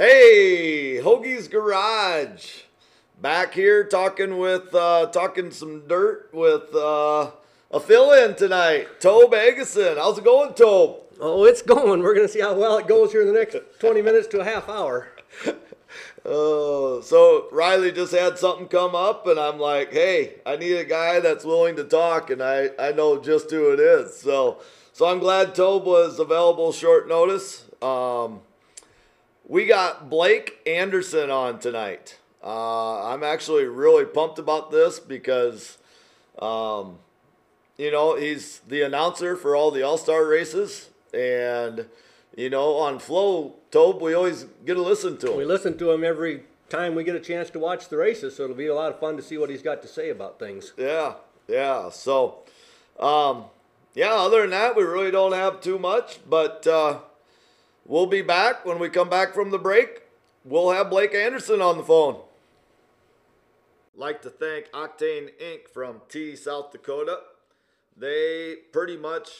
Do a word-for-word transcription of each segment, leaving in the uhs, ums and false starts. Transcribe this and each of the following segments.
Hey, Hoagie's Garage, back here talking with, uh, talking some dirt with uh, a fill-in tonight, Tobe Egerson. How's it going, Tobe? Oh, it's going. We're going to see how well it goes here in the next twenty minutes to a half hour. Oh, uh, so Riley just had something come up, and I'm like, hey, I need a guy that's willing to talk, and I, I know just who it is. So, so I'm glad Tobe was available short notice. Um... We got Blake Anderson on tonight. Uh, I'm actually really pumped about this because, um, you know, he's the announcer for all the All-Star races. And, you know, on Flo, Tobe, we always get to listen to him. We listen to him every time we get a chance to watch the races, so it'll be a lot of fun to see what he's got to say about things. Yeah, yeah. So, um, yeah, other than that, we really don't have too much, but... Uh, We'll be back. When we come back from the break, we'll have Blake Anderson on the phone. I'd like to thank Octane Incorporated from T, South Dakota. They pretty much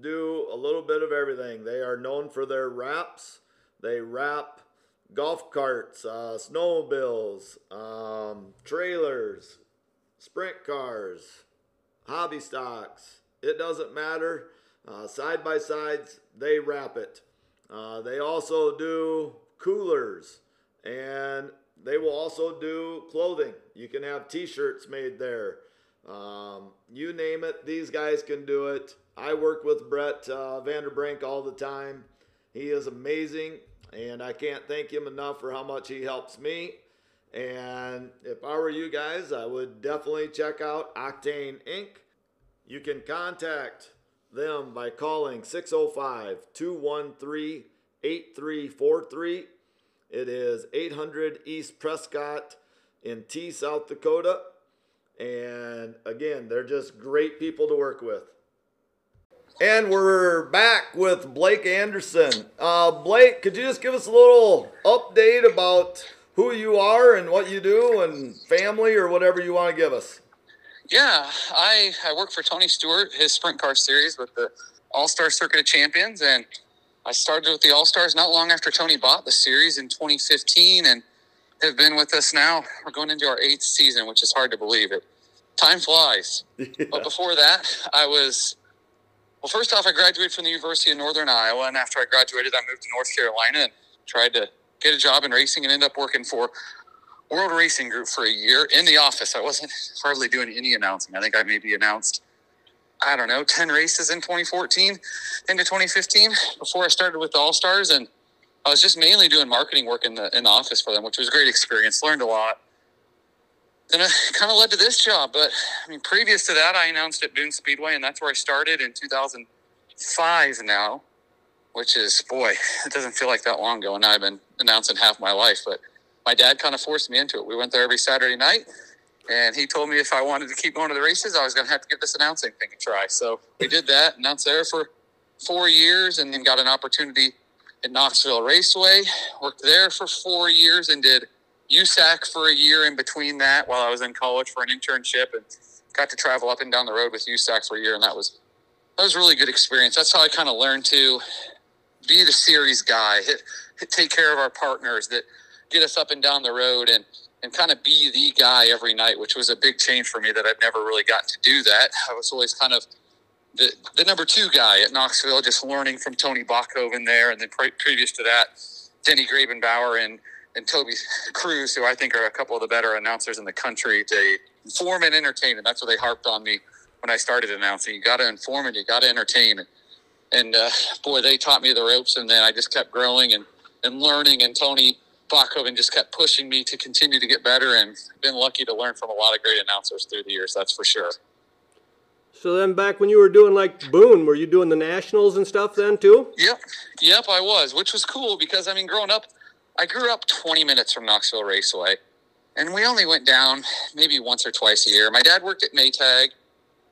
do a little bit of everything. They are known for their wraps. They wrap golf carts, uh, snowmobiles, um, trailers, sprint cars, hobby stocks. It doesn't matter. Uh, side-by-sides, they wrap it. Uh, they also do coolers, and they will also do clothing. You can have t-shirts made there. Um, you name it, these guys can do it. I work with Brett uh, Vanderbrink all the time. He is amazing, and I can't thank him enough for how much he helps me. And if I were you guys, I would definitely check out Octane Incorporated. You can contact them by calling six oh five, two one three, eight three four three. It is eight hundred East Prescott in T, South Dakota. And again, they're just great people to work with. And we're back with Blake Anderson. Uh, Blake, could you just give us a little update about who you are and what you do and family or whatever you want to give us? Yeah, I, I work for Tony Stewart, his sprint car series with the All-Star Circuit of Champions, and I started with the All-Stars not long after Tony bought the series in twenty fifteen and have been with us now. We're going into our eighth season, which is hard to believe. It. Time flies. Yeah. But before that, I was, well, first off, I graduated from the University of Northern Iowa, and after I graduated, I moved to North Carolina and tried to get a job in racing and ended up working for World Racing Group for a year in the office. I wasn't hardly doing any announcing. I think I maybe announced, I don't know, ten races in twenty fourteen into twenty fifteen before I started with the All-Stars. And I was just mainly doing marketing work in the, in the office for them, which was a great experience. Learned a lot. Then it kind of led to this job. But I mean, previous to that, I announced at Boone Speedway, and that's where I started in two thousand five now, which is, boy, it doesn't feel like that long ago. And I've been announcing half my life, but my dad kind of forced me into it. We went there every Saturday night, and he told me if I wanted to keep going to the races, I was going to have to give this announcing thing a try. So we did that, announced there for four years, and then got an opportunity at Knoxville Raceway. Worked there for four years and did U S A C for a year in between that while I was in college for an internship, and got to travel up and down the road with U S A C for a year, and that was that was a really good experience. That's how I kind of learned to be the series guy, hit, hit, take care of our partners that – get us up and down the road and and kind of be the guy every night, which was a big change for me that I've never really gotten to do that. I was always kind of the, the number two guy at Knoxville, just learning from Tony Bachhoven there. And then pre previous to that, Denny Grabenbauer and, and Toby Cruz, who I think are a couple of the better announcers in the country. They inform and entertain, and that's what they harped on me when I started announcing. You got to inform and you got to entertain. And, and uh, boy, they taught me the ropes, and then I just kept growing and, and learning, and Tony Bachhoven just kept pushing me to continue to get better, and been lucky to learn from a lot of great announcers through the years, that's for sure. So then back when you were doing like Boone, were you doing the Nationals and stuff then too? Yep. Yep, I was, which was cool because, I mean, growing up, I grew up twenty minutes from Knoxville Raceway, and we only went down maybe once or twice a year. My dad worked at Maytag,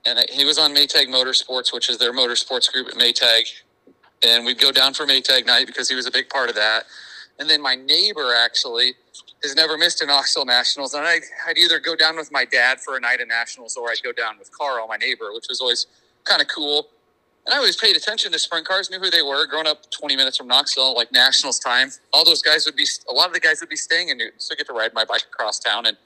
and he was on Maytag Motorsports, which is their motorsports group at Maytag, and we'd go down for Maytag night because he was a big part of that. And then my neighbor actually has never missed a Knoxville Nationals. And I'd, I'd either go down with my dad for a night of Nationals or I'd go down with Carl, my neighbor, which was always kind of cool. And I always paid attention to sprint cars, knew who they were. Growing up twenty minutes from Knoxville, like Nationals time, all those guys would be, a lot of the guys would be staying in Newton. So I get to ride my bike across town and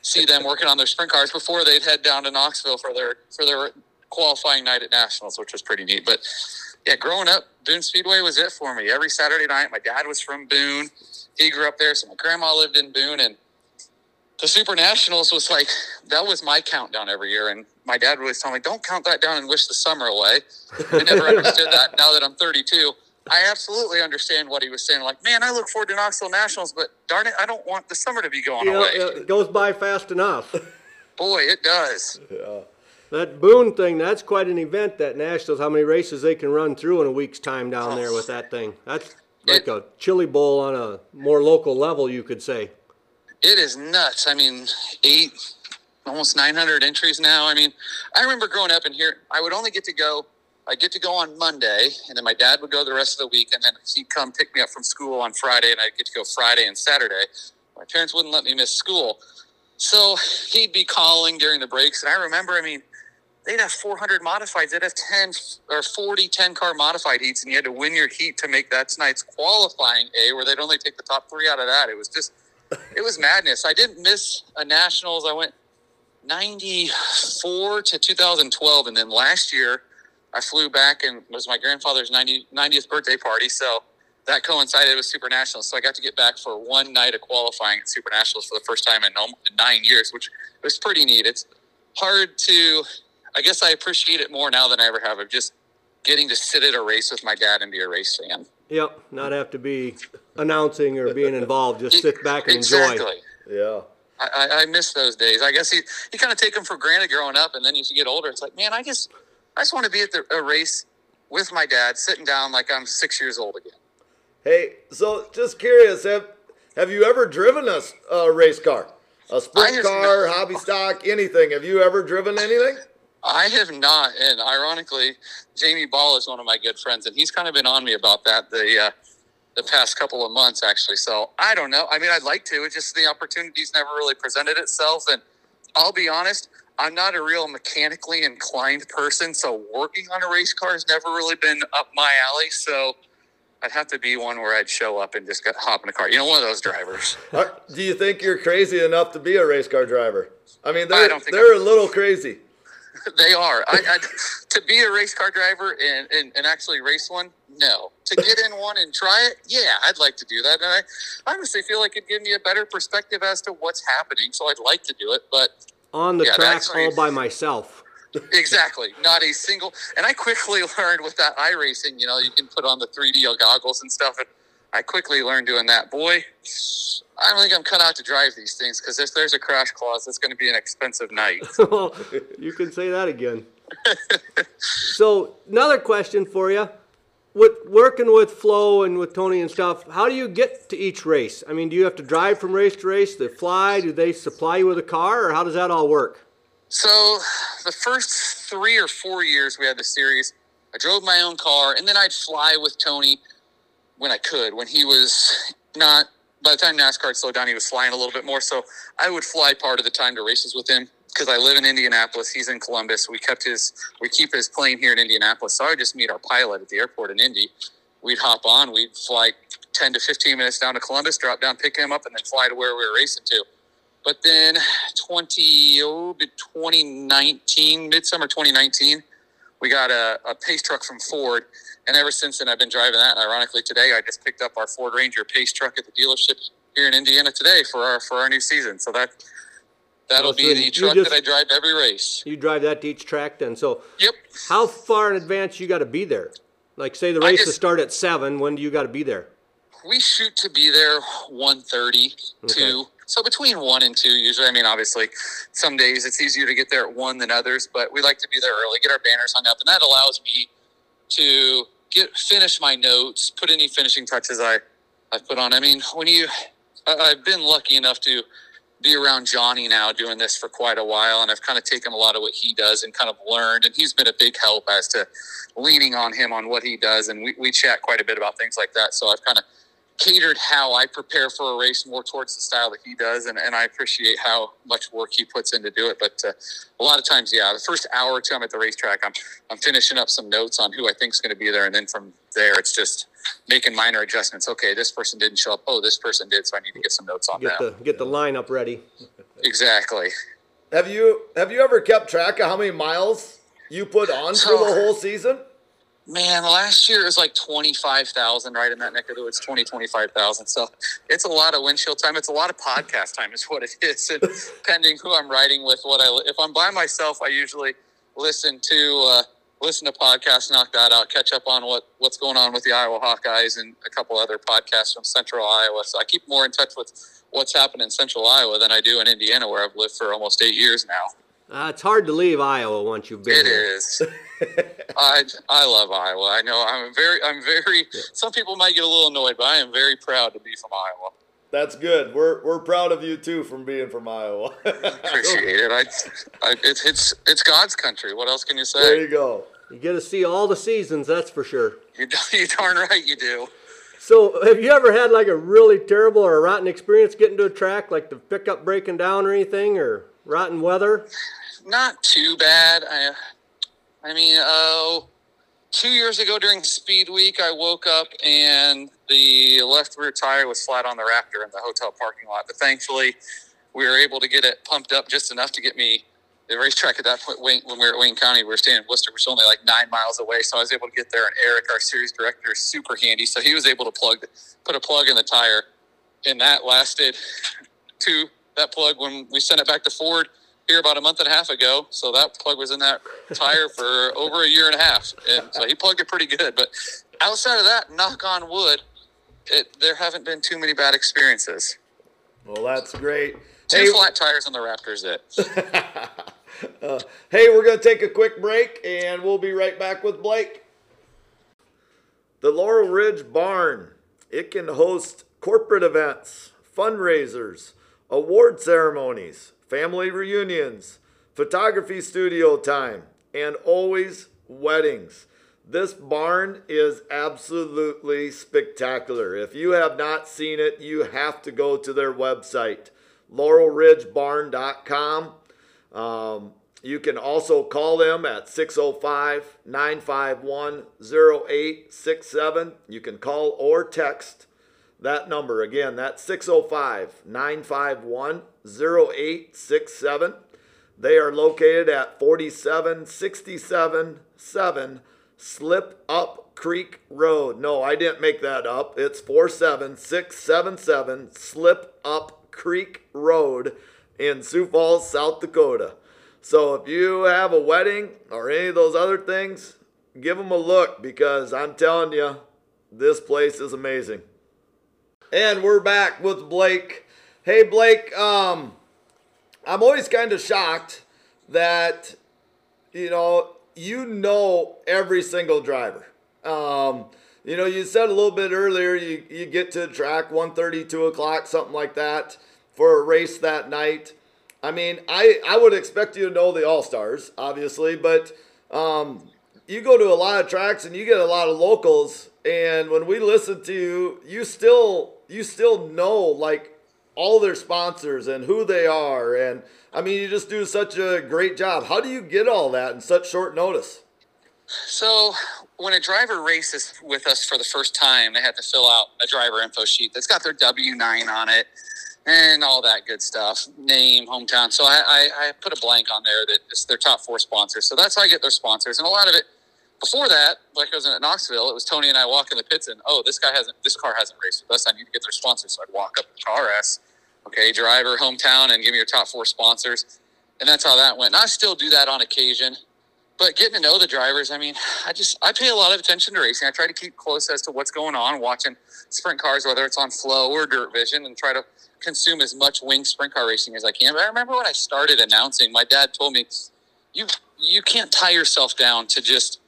see them working on their sprint cars before they'd head down to Knoxville for their for their qualifying night at Nationals, which was pretty neat. But yeah, growing up, Boone Speedway was it for me. Every Saturday night, my dad was from Boone. He grew up there, so my grandma lived in Boone, and the Super Nationals was like, that was my countdown every year. And my dad always told me, don't count that down and wish the summer away. I never understood that. Now that I'm thirty-two, I absolutely understand what he was saying. Like, man, I look forward to Knoxville Nationals, but darn it, I don't want the summer to be going yeah, away. It goes by fast enough. Boy, it does. Yeah. That Boone thing, that's quite an event, that Nationals, how many races they can run through in a week's time down oh. there with that thing. That's like it, a Chili Bowl on a more local level, you could say. It is nuts. I mean, eight, almost nine hundred entries now. I mean, I remember growing up in here, I would only get to go, I'd get to go on Monday, and then my dad would go the rest of the week, and then he'd come pick me up from school on Friday, and I'd get to go Friday and Saturday. My parents wouldn't let me miss school. So he'd be calling during the breaks, and I remember, I mean, they'd have four hundred modifieds. They'd have ten or forty ten-car modified heats, and you had to win your heat to make that night's qualifying A, where they'd only take the top three out of that. It was just... It was madness. I didn't miss a Nationals. I went ninety-four to two thousand twelve, and then last year I flew back, and it was my grandfather's ninetieth birthday party, so that coincided with Super Nationals. So I got to get back for one night of qualifying at Super Nationals for the first time in nine years, which was pretty neat. It's hard to – I guess I appreciate it more now than I ever have, of just getting to sit at a race with my dad and be a race fan. Yep, not have to be announcing or being involved. Just sit back and exactly. enjoy. Yeah, I, I miss those days. I guess you, you kind of take them for granted growing up, and then as you get older, it's like, man, I just I just want to be at the, a race with my dad, sitting down like I'm six years old again. Hey, so just curious, have have you ever driven a, a race car, a sprint car, not. hobby stock, anything? Have you ever driven anything? I have not, and ironically, Jamie Ball is one of my good friends, and he's kind of been on me about that the uh, the past couple of months, actually. So I don't know. I mean, I'd like to. It's just the opportunity's never really presented itself, and I'll be honest, I'm not a real mechanically inclined person, so working on a race car has never really been up my alley, so I'd have to be one where I'd show up and just get, hop in a car. You know, one of those drivers. Do you think you're crazy enough to be a race car driver? I mean, they're, I they're a little crazy. They are. I, I, to be a race car driver and, and, and actually race one, no. To get in one and try it, yeah, I'd like to do that. And I honestly feel like it'd give me a better perspective as to what's happening, so I'd like to do it. But on the yeah, track actually, all by myself. Exactly. Not a single. And I quickly learned with that iRacing, you know, you can put on the three D goggles and stuff. And I quickly learned doing that. Boy, I don't think I'm cut out to drive these things, because if there's a crash clause, it's going to be an expensive night. Well, you can say that again. So another question for you. With working with Flo and with Tony and stuff, how do you get to each race? I mean, do you have to drive from race to race? Do they fly? Do they supply you with a car? Or how does that all work? So the first three or four years we had the series, I drove my own car, and then I'd fly with Tony when I could. When he was not... By the time NASCAR slowed down, he was flying a little bit more, so I would fly part of the time to races with him, because I live in Indianapolis. He's in Columbus. We kept his, we keep his plane here in Indianapolis, so I would just meet our pilot at the airport in Indy. We'd hop on. We'd fly ten to fifteen minutes down to Columbus, drop down, pick him up, and then fly to where we were racing to. But then twenty, oh, twenty nineteen, midsummer twenty nineteen, we got a, a pace truck from Ford. And ever since then, I've been driving that. And ironically, today I just picked up our Ford Ranger pace truck at the dealership here in Indiana today for our for our new season. So that that'll oh, so be the truck just, that I drive every race. You drive that to each track, then. So yep. How far in advance you got to be there? Like, say the races start at seven. When do you got to be there? We shoot to be there one thirty, okay. two. So between one and two, usually. I mean, obviously, some days it's easier to get there at one than others, but we like to be there early, get our banners hung up, and that allows me to Get finish my notes, put any finishing touches I, I put on. I mean, when you, I, I've been lucky enough to be around Johnny now doing this for quite a while, and I've kind of taken a lot of what he does and kind of learned, and he's been a big help as to leaning on him on what he does, and we, we chat quite a bit about things like that. So I've kind of catered how I prepare for a race more towards the style that he does, and, and I appreciate how much work he puts in to do it. But uh, a lot of times, yeah, the first hour or two I'm at the racetrack, I'm I'm finishing up some notes on who I think is going to be there, and then from there it's just making minor adjustments. Okay, this person didn't show up. Oh, this person did, so I need to get some notes on that. Get, get the lineup ready. Exactly. Have you have you ever kept track of how many miles you put on so, for the whole season? Man, last year it was like twenty-five thousand, right in that neck of the woods, twenty, twenty-five thousand. So it's a lot of windshield time. It's a lot of podcast time is what it is. And depending who I'm riding with, what I, if I'm by myself, I usually listen to, uh, listen to podcasts, knock that out, catch up on what, what's going on with the Iowa Hawkeyes and a couple other podcasts from Central Iowa. So I keep more in touch with what's happened in Central Iowa than I do in Indiana, where I've lived for almost eight years now. Uh, it's hard to leave Iowa once you've been It there. Is. I, I love Iowa. I know I'm very, I'm very, yeah. Some people might get a little annoyed, but I am very proud to be from Iowa. That's good. We're, we're proud of you too, from being from Iowa. Appreciate it. I, I it's, it's, it's God's country. What else can you say? There you go. You get to see all the seasons. That's for sure. You're, you're darn right you do. So have you ever had like a really terrible or a rotten experience getting to a track, like the pickup breaking down or anything, or rotten weather? Not too bad. I, I mean, uh, two years ago during Speed Week, I woke up and the left rear tire was flat on the Raptor in the hotel parking lot. But thankfully, we were able to get it pumped up just enough to get me the racetrack at that point. When we were at Wayne County, we were staying in Worcester, which was only like nine miles away. So I was able to get there, and Eric, our series director, is super handy. So he was able to plug, put a plug in the tire, and that lasted two. That plug, when we sent it back to Ford here about a month and a half ago, so that plug was in that tire for over a year and a half, and so he plugged it pretty good. But outside of that, knock on wood, it, there haven't been too many bad experiences. Well, that's great. Two hey, flat tires on the Raptor's it. uh, hey, we're going to take a quick break, and we'll be right back with Blake. The Laurel Ridge Barn. It can host corporate events, fundraisers, award ceremonies, family reunions, photography studio time, and always weddings. This barn is absolutely spectacular. If you have not seen it, you have to go to their website, laurel ridge barn dot com. Um, you can also call them at six oh five, nine five one, oh eight six seven. You can call or text that number. Again, that's six oh five, nine five one, oh eight six seven. They are located at forty-seven sixty-seven seven Slip Up Creek Road. No, I didn't make that up. It's four seven six seven seven Slip Up Creek Road in Sioux Falls, South Dakota. So if you have a wedding or any of those other things, give them a look, because I'm telling you, this place is amazing. And we're back with Blake. Hey, Blake, um, I'm always kind of shocked that, you know, you know every single driver. Um, you know, you said a little bit earlier, you, you get to track one thirty, two o'clock, something like that, for a race that night. I mean, I, I would expect you to know the All-Stars, obviously, but um, you go to a lot of tracks and you get a lot of locals. And when we listen to you, you still you still know like all their sponsors and who they are, and I mean, you just do such a great job. How do you get all that in such short notice? So when a driver races with us for the first time, they have to fill out a driver info sheet that's got their W nine on it and all that good stuff, name, hometown. So I, I, I put a blank on there that it's their top four sponsors. So that's how I get their sponsors, and a lot of it. Before that, like I was at Knoxville, it was Tony and I walk in the pits and, oh, this guy hasn't, this car hasn't raced with us. I need to get their sponsors. So I'd walk up the car, ask, okay, driver, hometown, and give me your top four sponsors. And that's how that went. And I still do that on occasion. But getting to know the drivers, I mean, I just, I pay a lot of attention to racing. I try to keep close as to what's going on, watching sprint cars, whether it's on Flow or Dirt Vision, and try to consume as much winged sprint car racing as I can. But I remember when I started announcing, my dad told me, you, you can't tie yourself down to just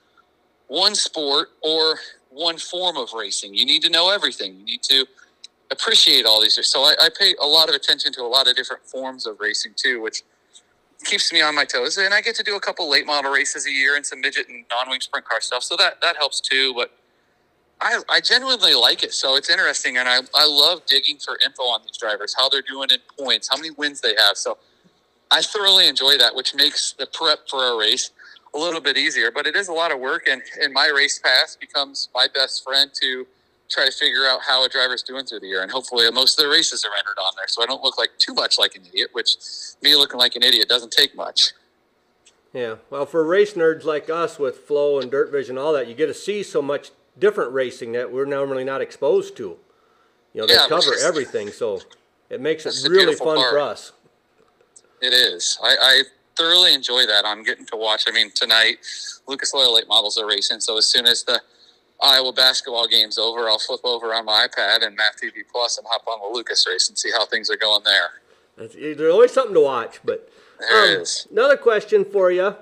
one sport or one form of racing. You need to know everything. You need to appreciate all these. So I, I pay a lot of attention to a lot of different forms of racing too, which keeps me on my toes. And I get to do a couple late model races a year and some midget and non-wing sprint car stuff. So that, that helps too. But I, I genuinely like it. So it's interesting, and I, I love digging for info on these drivers, how they're doing in points, how many wins they have. So I thoroughly enjoy that, which makes the prep for a race a little bit easier. But it is a lot of work, and, and my race pass becomes my best friend to try to figure out how a driver's doing through the year. And hopefully most of the races are entered on there, so I don't look like too much like an idiot, which me looking like an idiot doesn't take much. Yeah, well, for race nerds like us with Flow and Dirt Vision, all that, you get to see so much different racing that we're normally not exposed to. You know, they yeah, cover is, everything, so it makes it really fun part. for us. It is. I, I thoroughly enjoy that. I'm getting to watch. I mean, tonight, Lucas Oil Late Models are racing, so as soon as the Iowa basketball game's over, I'll flip over on my iPad and Math T V Plus and hop on the Lucas race and see how things are going there. That's, there's always something to watch, but there um, is. Another question for you.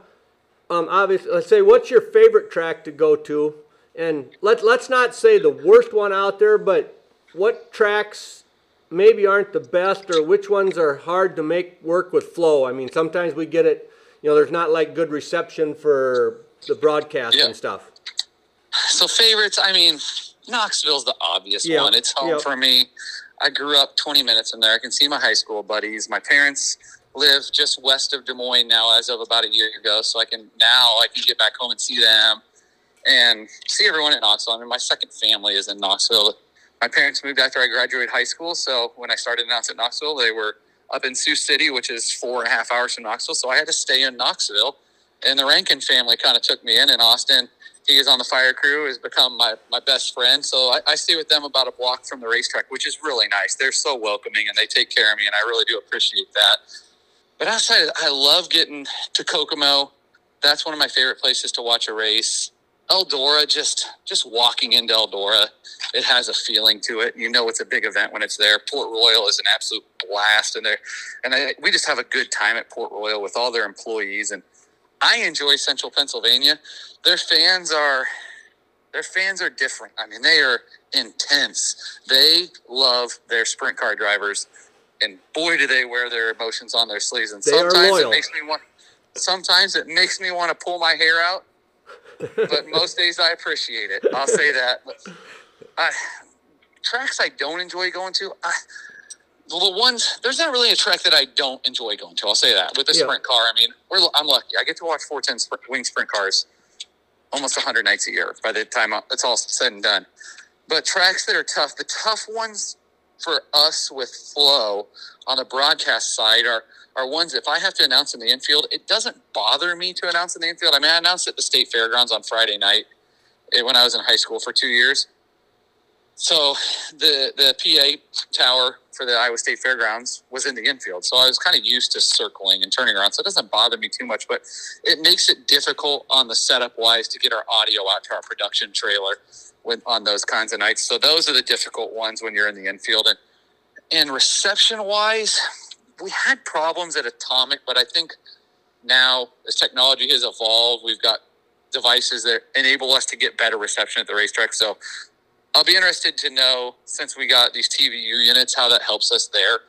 Um, obviously, let's say, what's your favorite track to go to? And let, let's not say the worst one out there, but what tracks maybe aren't the best, or which ones are hard to make work with Flow? I mean, sometimes we get it, you know, there's not like good reception for the broadcast yeah. and stuff. So favorites, I mean, Knoxville's the obvious yep. one. It's home yep. for me. I grew up twenty minutes from there. I can see my high school buddies. My parents live just west of Des Moines now as of about a year ago, so I can now I can get back home and see them and see everyone in Knoxville. I mean, my second family is in Knoxville. My parents moved after I graduated high school, so when I started announcing at Knoxville, they were up in Sioux City, which is four and a half hours from Knoxville, so I had to stay in Knoxville, and the Rankin family kind of took me in in Austin. He is on the fire crew, has become my, my best friend. So I, I stay with them about a block from the racetrack, which is really nice. They're so welcoming, and they take care of me, and I really do appreciate that. But outside of that, I love getting to Kokomo. That's one of my favorite places to watch a race. Eldora, just just walking into Eldora, it has a feeling to it. You know it's a big event when it's there. Port Royal is an absolute blast, and there, and I, we just have a good time at Port Royal with all their employees. And I enjoy Central Pennsylvania. Their fans are their fans are different. I mean, they are intense. They love their sprint car drivers, and boy, do they wear their emotions on their sleeves. And they sometimes it makes me want sometimes it makes me want to pull my hair out. But most days I appreciate it. I'll say that. But I, tracks I don't enjoy going to. I, The ones, there's not really a track that I don't enjoy going to. I'll say that. With a yeah. sprint car, I mean, we're, I'm lucky. I get to watch four ten sprint, wing sprint cars almost one hundred nights a year by the time it's all said and done. But tracks that are tough, the tough ones for us with Flow on the broadcast side are, are ones if I have to announce in the infield, it doesn't bother me to announce in the infield. I mean, I announced at the State Fairgrounds on Friday night when I was in high school for two years. So the the P A tower for the Iowa State Fairgrounds was in the infield. So I was kind of used to circling and turning around. So it doesn't bother me too much, but it makes it difficult on the setup wise to get our audio out to our production trailer with, on those kinds of nights. So those are the difficult ones when you're in the infield. And, and reception wise, we had problems at Atomic, but I think now as technology has evolved, we've got devices that enable us to get better reception at the racetrack. So I'll be interested to know, since we got these T V U units, how that helps us there.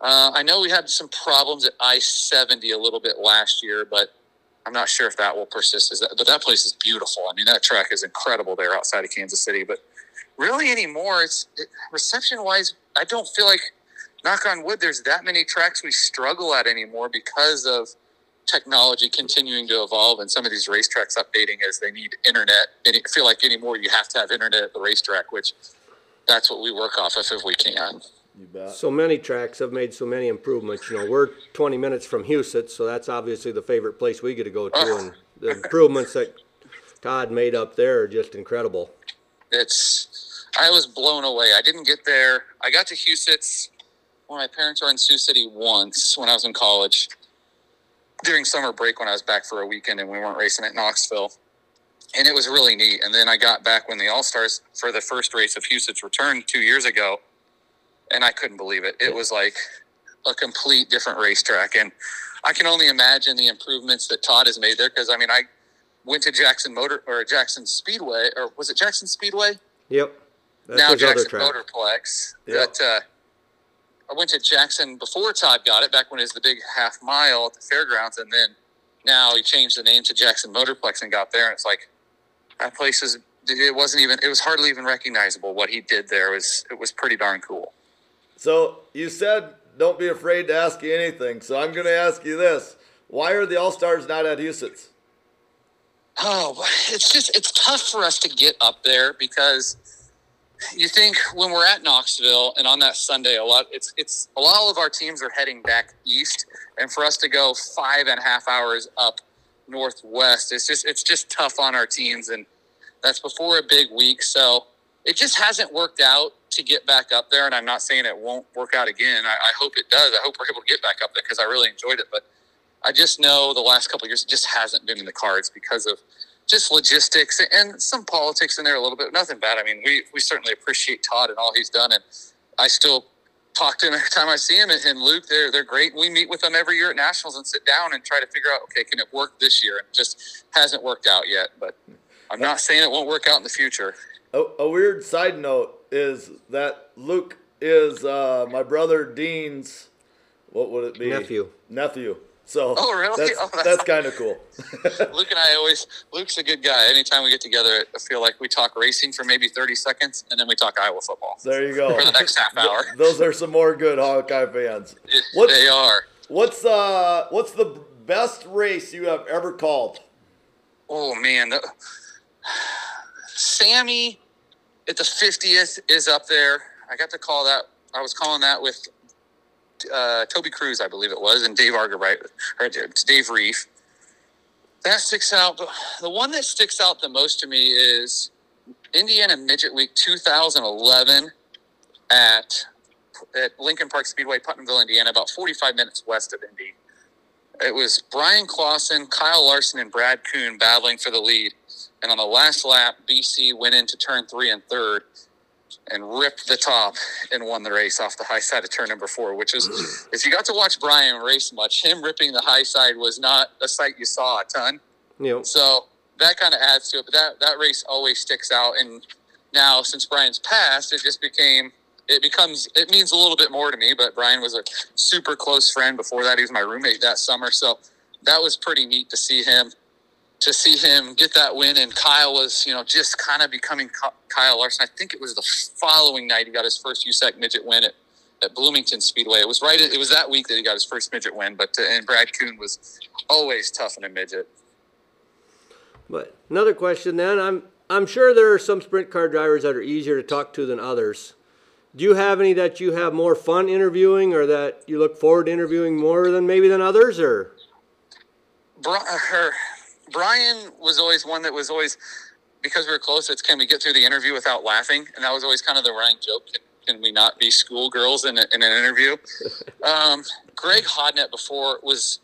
Uh, I know we had some problems at I seventy a little bit last year, but I'm not sure if that will persist. Is that, but that place is beautiful. I mean, that track is incredible there outside of Kansas City. But really anymore, it's, it, reception-wise, I don't feel like, knock on wood, there's that many tracks we struggle at anymore because of technology continuing to evolve and some of these racetracks updating as they need internet. And I feel like anymore you have to have internet at the racetrack, which that's what we work off of if we can. You bet. So many tracks have made so many improvements. You know, we're twenty minutes from Huset's, so that's obviously the favorite place we get to go to. Oh. And the improvements that Todd made up there are just incredible. It's, I was blown away. I didn't get there. I got to Huset's when my parents were in Sioux City once when I was in college, during summer break when I was back for a weekend and we weren't racing at Knoxville. And it was really neat. And then I got back when the All-Stars for the first race of Huset's returned two years ago, and I couldn't believe it. It was like a complete different racetrack. And I can only imagine the improvements that Todd has made there because, I mean, I went to Jackson Motor or Jackson Speedway, or was it Jackson Speedway? Yep. That's now Jackson Motorplex. Yep. That, uh, I went to Jackson before Todd got it, back when it was the big half mile at the fairgrounds, and then now he changed the name to Jackson Motorplex and got there, and it's like, that place is it wasn't even, it was hardly even recognizable what he did there. It was, it was pretty darn cool. So you said don't be afraid to ask you anything. So I'm going to ask you this. Why are the All-Stars not at Huset's? Oh, it's just, it's tough for us to get up there because you think when we're at Knoxville and on that Sunday, a lot, it's, it's a lot of our teams are heading back east, and for us to go five and a half hours up northwest, it's just, it's just tough on our teams. And that's before a big week. So it just hasn't worked out to get back up there. And I'm not saying it won't work out again. I, I hope it does. I hope we're able to get back up there because I really enjoyed it. But I just know the last couple of years it just hasn't been in the cards because of just logistics and some politics in there a little bit. Nothing bad. I mean, we, we certainly appreciate Todd and all he's done. And I still talk to him every time I see him, and, and Luke, they're, they're great. We meet with them every year at Nationals and sit down and try to figure out, okay, can it work this year? It just hasn't worked out yet, but I'm not saying it won't work out in the future. A, a weird side note is that Luke is uh, my brother Dean's, what would it be? Nephew. Nephew. So oh, really? that's, oh, that's, that's kind of cool. Luke and I always, Luke's a good guy. Anytime we get together, I feel like we talk racing for maybe thirty seconds, and then we talk Iowa football. There you go. For the next half hour. Those are some more good Hawkeye fans. What's, they are. What's, uh, what's the best race you have ever called? Oh, man. Sammy at the fiftieth is up there. I got to call that. I was calling that with – Uh, Toby Cruz, I believe it was, and Dave Argabright, or Dave Reef. That sticks out. But the one that sticks out the most to me is Indiana Midget Week two thousand eleven at at Lincoln Park Speedway, Putnamville, Indiana, about forty-five minutes west of Indy. It was Brian Clausen, Kyle Larson, and Brad Coon battling for the lead. And on the last lap, B C went into turn three and third and ripped the top and won the race off the high side of turn number four, which is, if you got to watch Brian race much, him ripping the high side was not a sight you saw a ton. Yep. So that kind of adds to it. But that, that race always sticks out. And now since Brian's passed, it just became, it becomes, it means a little bit more to me, but Brian was a super close friend before that. He was my roommate that summer. So that was pretty neat to see him. to see him get that win, and Kyle was, you know, just kind of becoming Kyle Larson. I think it was the following night he got his first U S A C midget win at, at Bloomington Speedway. It was right, it was that week that he got his first midget win, but to, and Brad Coon was always tough in a midget. But another question then, I'm I'm sure there are some sprint car drivers that are easier to talk to than others. Do you have any that you have more fun interviewing, or that you look forward to interviewing more than maybe than others, or? Bro- her. Brian was always one that was always, because we were close, it's can we get through the interview without laughing? And that was always kind of the running joke. Can, can we not be schoolgirls in, a, in an interview? Um, Greg Hodnett before was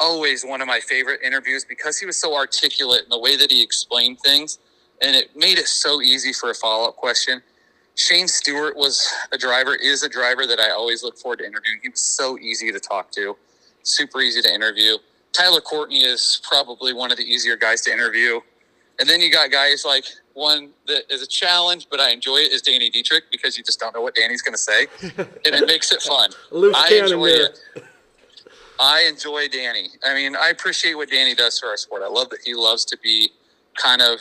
always one of my favorite interviews because he was so articulate in the way that he explained things. And it made it so easy for a follow-up question. Shane Stewart was a driver, is a driver that I always look forward to interviewing. He was so easy to talk to, super easy to interview. Tyler Courtney is probably one of the easier guys to interview. And then you got guys like one that is a challenge, but I enjoy it, is Danny Dietrich, because you just don't know what Danny's going to say. And it makes it fun. I enjoy it. I enjoy Danny. I mean, I appreciate what Danny does for our sport. I love that he loves to be kind of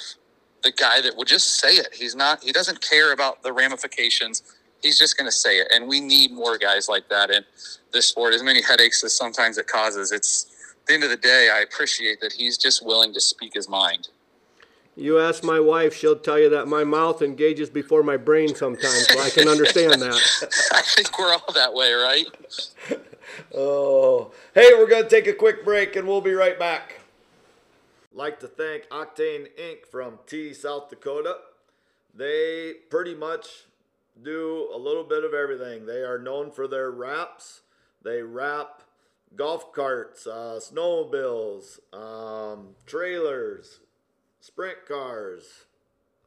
the guy that will just say it. He's not, he doesn't care about the ramifications. He's just going to say it. And we need more guys like that in this sport. As many headaches as sometimes it causes, it's, at the end of the day, I appreciate that he's just willing to speak his mind. You ask my wife, she'll tell you that my mouth engages before my brain sometimes, so I can understand that. I think we're all that way, right? Oh. Hey, we're going to take a quick break, and we'll be right back. I'd like to thank Octane Incorporated from T, South Dakota. They pretty much do a little bit of everything. They are known for their wraps. They wrap golf carts, uh, snowmobiles, um, trailers, sprint cars,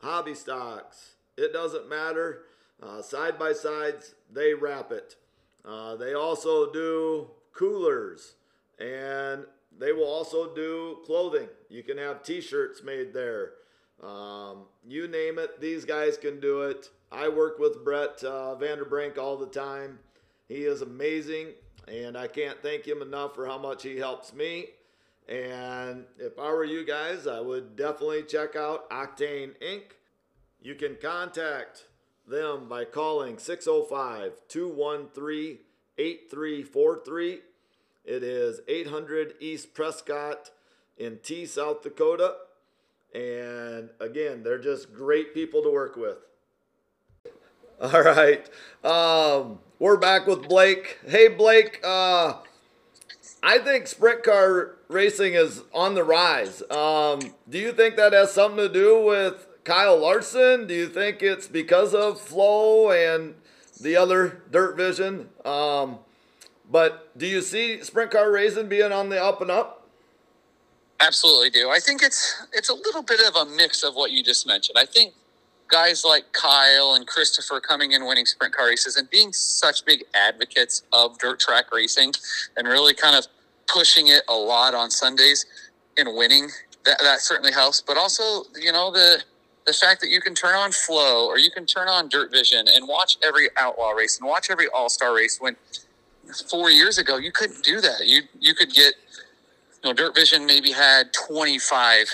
hobby stocks. It doesn't matter. Uh, side-by-sides, they wrap it. Uh, they also do coolers, and they will also do clothing. You can have T-shirts made there. Um, you name it, these guys can do it. I work with Brett uh, Vanderbrink all the time. He is amazing. And I can't thank him enough for how much he helps me. And if I were you guys, I would definitely check out Octane Incorporated. You can contact them by calling six oh five, two one three, eight three four three. It is eight hundred East Prescott in T, South Dakota. And again, they're just great people to work with. All right. Um, we're back with Blake. Hey, Blake, uh, I think sprint car racing is on the rise. Um, do you think that has something to do with Kyle Larson? Do you think it's because of Flo and the other Dirt Vision? Um, but do you see sprint car racing being on the up and up? Absolutely do. I think it's it's a little bit of a mix of what you just mentioned. I think guys like Kyle and Christopher coming in winning sprint car races and being such big advocates of dirt track racing and really kind of pushing it a lot on Sundays and winning, that, that certainly helps. But also, you know, the the fact that you can turn on Flo or you can turn on Dirt Vision and watch every outlaw race and watch every all-star race when four years ago you couldn't do that. You you could get... You know, Dirt Vision maybe had twenty-five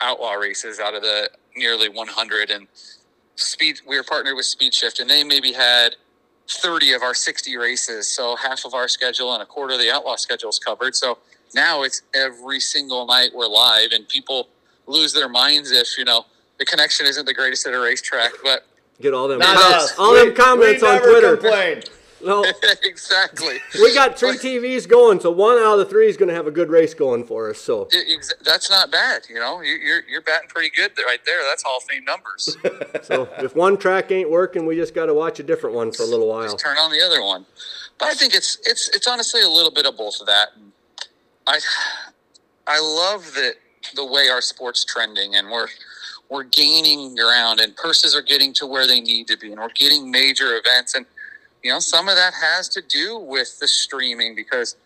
outlaw races out of the nearly one hundred, and Speed. We were partnered with SpeedShift, and they maybe had thirty of our sixty races. So half of our schedule and a quarter of the outlaw schedule is covered. So now it's every single night we're live, and people lose their minds if you know the connection isn't the greatest at a racetrack. But get all them comments. all we, them comments we on never Twitter. Complained. No, exactly. We got three but, T Vs going, so one out of the three is going to have a good race going for us. So it, that's not bad, you know. You, you're you're batting pretty good right there. That's Hall of Fame numbers. So if one track ain't working, we just got to watch a different one for a little while. Just turn on the other one. But I think it's it's it's honestly a little bit of both of that. I I love that the way our sport's trending, and we're we're gaining ground, and purses are getting to where they need to be, and we're getting major events and. You know, some of that has to do with the streaming because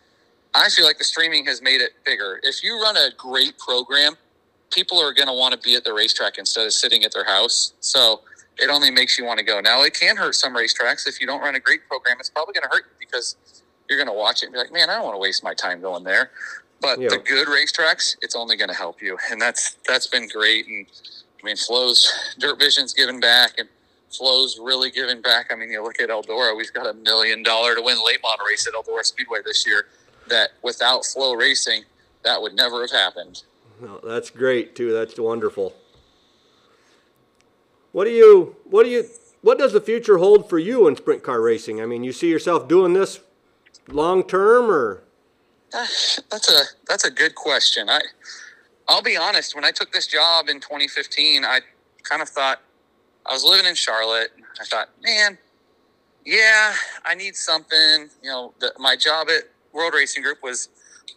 I feel like the streaming has made it bigger. If you run a great program, people are going to want to be at the racetrack instead of sitting at their house. So it only makes you want to go. Now, it can hurt some racetracks. If you don't run a great program, it's probably going to hurt you because you're going to watch it and be like, man, I don't want to waste my time going there. But yeah. The good racetracks, it's only going to help you. And that's that's been great. And, I mean, Flo's Dirt Vision's giving back and Flo's really giving back. I mean, you look at Eldora, we've got a million dollar to win late model race at Eldora Speedway this year that without Flo Racing, that would never have happened. No, that's great too. That's wonderful. What do you, what do you, what does the future hold for you in sprint car racing? I mean, you see yourself doing this long term or? That's a, that's a good question. I, I'll be honest. When I took this job in twenty fifteen, I kind of thought, I was living in Charlotte. I thought, man, yeah, I need something. You know, the, my job at World Racing Group was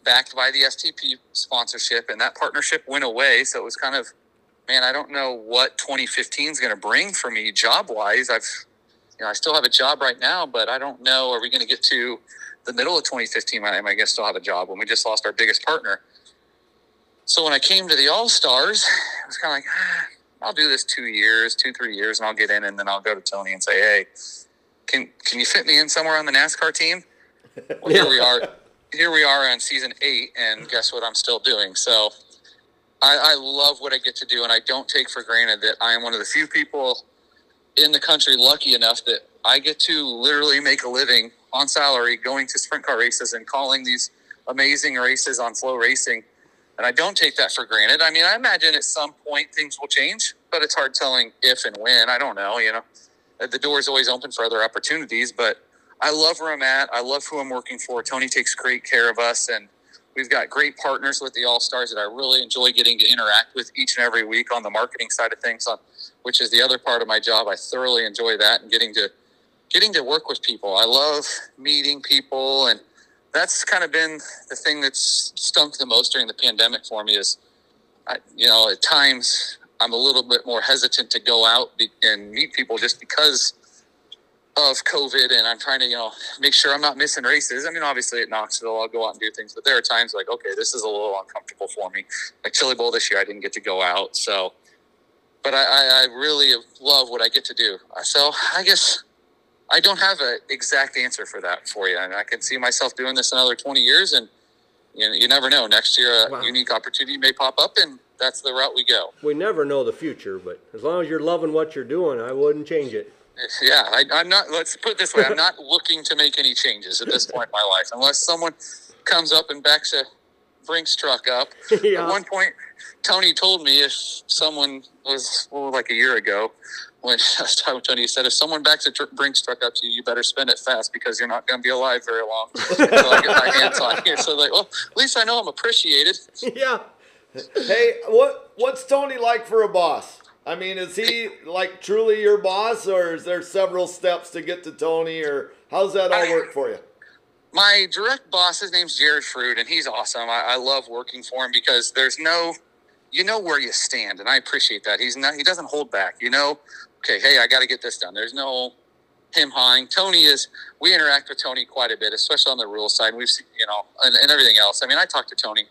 backed by the S T P sponsorship, and that partnership went away. So it was kind of, man, I don't know what twenty fifteen is going to bring for me job-wise. I've, you know, I still have a job right now, but I don't know. Are we going to get to the middle of twenty fifteen? I might still have a job when we just lost our biggest partner. So when I came to the All-Stars, I was kind of like, ah. I'll do this two years, two, three years, and I'll get in, and then I'll go to Tony and say, hey, can can you fit me in somewhere on the NASCAR team? Well, here we are. Here we are on season eight, and guess what I'm still doing? So I, I love what I get to do, and I don't take for granted that I am one of the few people in the country lucky enough that I get to literally make a living on salary going to sprint car races and calling these amazing races on Flo Racing. And I don't take that for granted. I mean, I imagine at some point things will change, but it's hard telling if and when. I don't know, you know. The door is always open for other opportunities, but I love where I'm at. I love who I'm working for. Tony takes great care of us, and we've got great partners with the All-Stars that I really enjoy getting to interact with each and every week on the marketing side of things, which is the other part of my job. I thoroughly enjoy that and getting to getting to work with people. I love meeting people, and that's kind of been the thing that's stunk the most during the pandemic for me is, I, you know, at times I'm a little bit more hesitant to go out be, and meet people just because of COVID. And I'm trying to, you know, make sure I'm not missing races. I mean, obviously at Knoxville, I'll go out and do things, but there are times like, okay, this is a little uncomfortable for me. Like Chili Bowl this year, I didn't get to go out. So, but I, I, I really love what I get to do. So I guess I don't have an exact answer for that for you. I mean, I can see myself doing this another twenty years, and you know, you never know. Next year, a wow. unique opportunity may pop up, and that's the route we go. We never know the future, but as long as you're loving what you're doing, I wouldn't change it. Yeah, I, I'm not, let's put it this way, I'm not looking to make any changes at this point in my life, unless someone comes up and backs a Brink's truck up. Yeah. At one point, Tony told me if someone was, well, like a year ago, when I was talking with Tony, he said, if someone backs a tr- Brink's truck up to you, you better spin it fast because you're not going to be alive very long until I get my hands on here. So, like, well, at least I know I'm appreciated. Yeah. Hey, what what's Tony like for a boss? I mean, is he, like, truly your boss, or is there several steps to get to Tony, or how's that all work for you? My direct boss, his name's Jared Fruit, and he's awesome. I, I love working for him because there's no, you know where you stand, and I appreciate that. He's not, he doesn't hold back, you know. Okay, hey, I got to get this done. There's no him hawing. Tony is, we interact with Tony quite a bit, especially on the rules side. We've seen, you know, and, and everything else. I mean, I talked to Tony.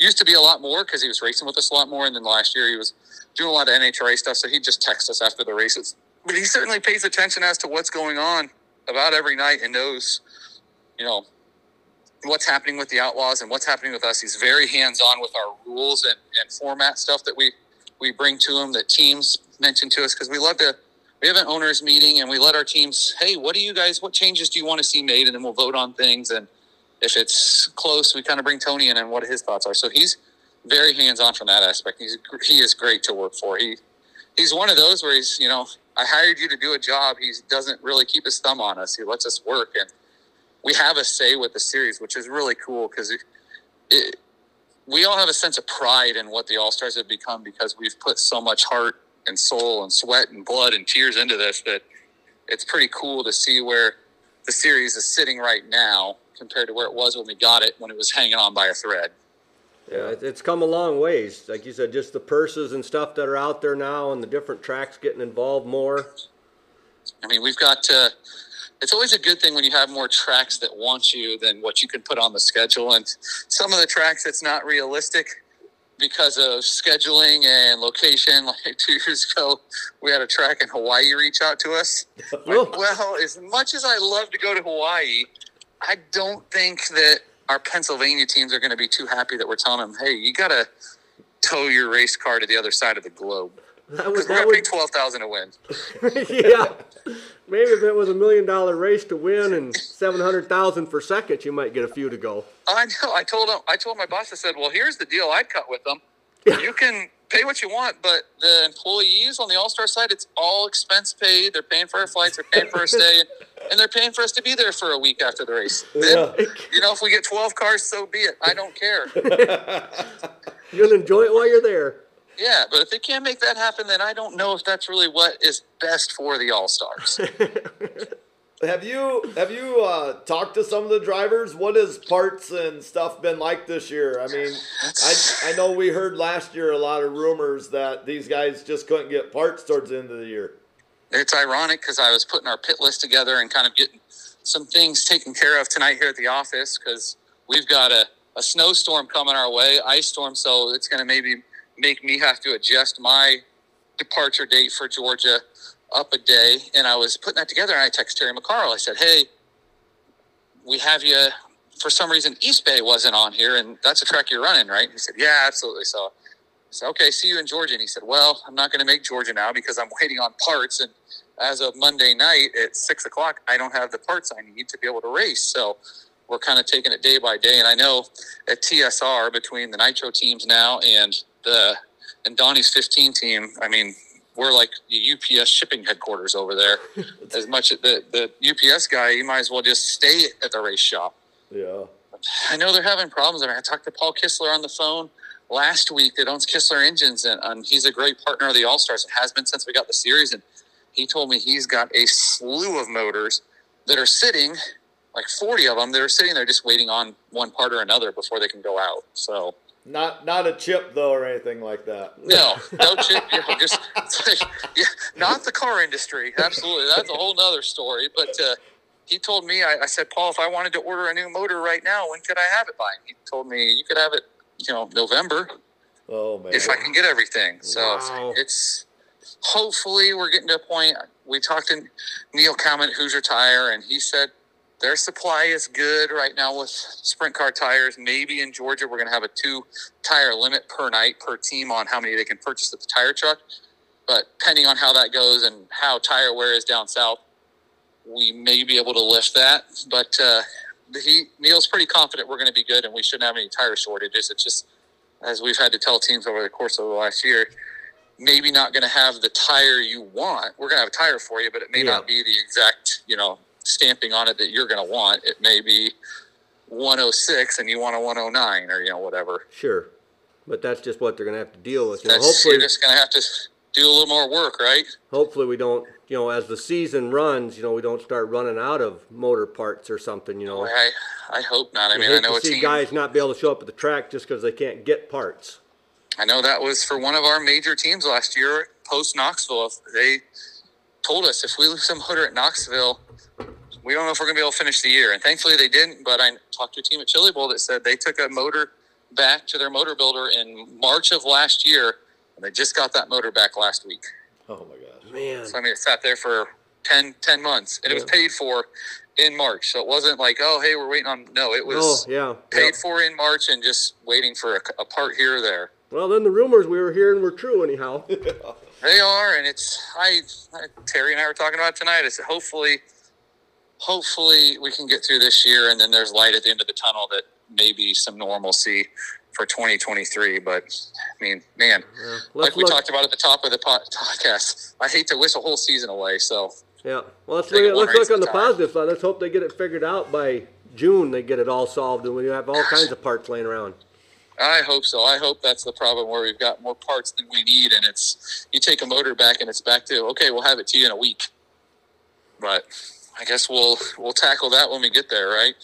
Used to be a lot more because he was racing with us a lot more, and then last year he was doing a lot of N H R A stuff, so he'd just text us after the races. But he certainly pays attention as to what's going on about every night and knows, you know, what's happening with the Outlaws and what's happening with us. He's very hands-on with our rules and, and format stuff that we, we bring to him, that teams mention to us, because we love to – we have an owners meeting, and we let our teams, hey, what do you guys – what changes do you want to see made? And then we'll vote on things, and if it's close, we kind of bring Tony in and what his thoughts are. So he's very hands-on from that aspect. He's he is great to work for. He he's one of those where he's, you know, I hired you to do a job. He doesn't really keep his thumb on us. He lets us work, and we have a say with the series, which is really cool because it, it, we all have a sense of pride in what the All-Stars have become because we've put so much heart and soul and sweat and blood and tears into this that it's pretty cool to see where the series is sitting right now compared to where it was when we got it, when it was hanging on by a thread. Yeah, it's come a long ways. Like you said, just the purses and stuff that are out there now and the different tracks getting involved more. I mean, we've got uh, it's always a good thing when you have more tracks that want you than what you can put on the schedule. And some of the tracks, it's not realistic because of scheduling and location. Like two years ago, we had a track in Hawaii reach out to us. Like, well, as much as I love to go to Hawaii, I don't think that our Pennsylvania teams are going to be too happy that we're telling them, hey, you got to tow your race car to the other side of the globe. Because we're going to pay twelve thousand dollars to win. Yeah. Maybe if it was a million-dollar race to win and seven hundred thousand dollars for seconds, you might get a few to go. I know. I told him, I told my boss, I said, well, here's the deal I cut with them. You can pay what you want, but the employees on the All-Star side, it's all expense paid. They're paying for our flights. They're paying for our stay. And they're paying for us to be there for a week after the race. Yeah. Then, you know, if we get twelve cars, so be it. I don't care. You'll enjoy it while you're there. Yeah, but if they can't make that happen, then I don't know if that's really what is best for the All-Stars. Have you have you uh, talked to some of the drivers? What has parts and stuff been like this year? I mean, I, I know we heard last year a lot of rumors that these guys just couldn't get parts towards the end of the year. It's ironic because I was putting our pit list together and kind of getting some things taken care of tonight here at the office because we've got a, a snowstorm coming our way, ice storm, so it's going to maybe make me have to adjust my departure date for Georgia up a day, and I was putting that together, and I texted Terry McCarl. I said, hey, we have you, for some reason, East Bay wasn't on here, and that's a track you're running, right? He said, yeah, absolutely. So I said, okay, see you in Georgia. And he said, well, I'm not going to make Georgia now because I'm waiting on parts, and as of Monday night at six o'clock, I don't have the parts I need to be able to race. So we're kind of taking it day by day, and I know at T S R, between the Nitro teams now and the and Donnie's fifteen team, I mean, we're like the U P S shipping headquarters over there. As much as the, the U P S guy, you might as well just stay at the race shop. Yeah. I know they're having problems. I mean, I talked to Paul Kistler on the phone last week that owns Kistler Engines, and, and he's a great partner of the All-Stars and has been since we got the series. And he told me he's got a slew of motors that are sitting, like forty of them, that are sitting there just waiting on one part or another before they can go out. So... Not not a chip, though, or anything like that. No, no chip. You know, just, like, yeah, not the car industry. Absolutely. That's a whole nother story. But uh, he told me, I, I said, Paul, if I wanted to order a new motor right now, when could I have it by? And he told me, you could have it, you know, November. Oh, man. If I can get everything. So wow. It's hopefully we're getting to a point. We talked to Neil Comment, Hoosier Tire, and he said Their supply is good right now with sprint car tires. Maybe in Georgia we're going to have a two-tire limit per night per team on how many they can purchase at the tire truck. But depending on how that goes and how tire wear is down south, we may be able to lift that. But uh, he, Neil's pretty confident we're going to be good and we shouldn't have any tire shortages. It's just, as we've had to tell teams over the course of the last year, maybe not going to have the tire you want. We're going to have a tire for you, but it may yeah. not be the exact, you know, stamping on it that you're going to want. It may be one oh six and you want a one oh nine or, you know, whatever. Sure. But that's just what they're going to have to deal with. You know, hopefully you're just going to have to do a little more work, right? Hopefully we don't, you know, as the season runs, you know, we don't start running out of motor parts or something, you know. I, I hope not. I mean, I know it's see guys not be able to show up at the track just because they can't get parts. I know that was for one of our major teams last year, post Knoxville. They told us if we lose some hooder at Knoxville, we don't know if we're going to be able to finish the year. And thankfully they didn't, but I talked to a team at Chili Bowl that said they took a motor back to their motor builder in March of last year, and they just got that motor back last week. Oh, my gosh. Man. So, I mean, it sat there for ten, ten months, and yeah. it was paid for in March. So it wasn't like, oh, hey, we're waiting on – no, it was oh, yeah, paid yeah. for in March and just waiting for a, a part here or there. Well, then the rumors we were hearing were true anyhow. They are, and it's – I Terry and I were talking about tonight. I said hopefully hopefully we can get through this year, and then there's light at the end of the tunnel that maybe some normalcy – for twenty twenty-three, but I mean, man, yeah. like we look. talked about at the top of the podcast, I hate to wish a whole season away. So yeah, well, let's look, let's look on the time. positive side. Let's hope they get it figured out by June. They get it all solved, and we have all Gosh. kinds of parts laying around. I hope so. I hope that's the problem where we've got more parts than we need, and it's you take a motor back, and it's back to okay, we'll have it to you in a week. But I guess we'll we'll tackle that when we get there, right?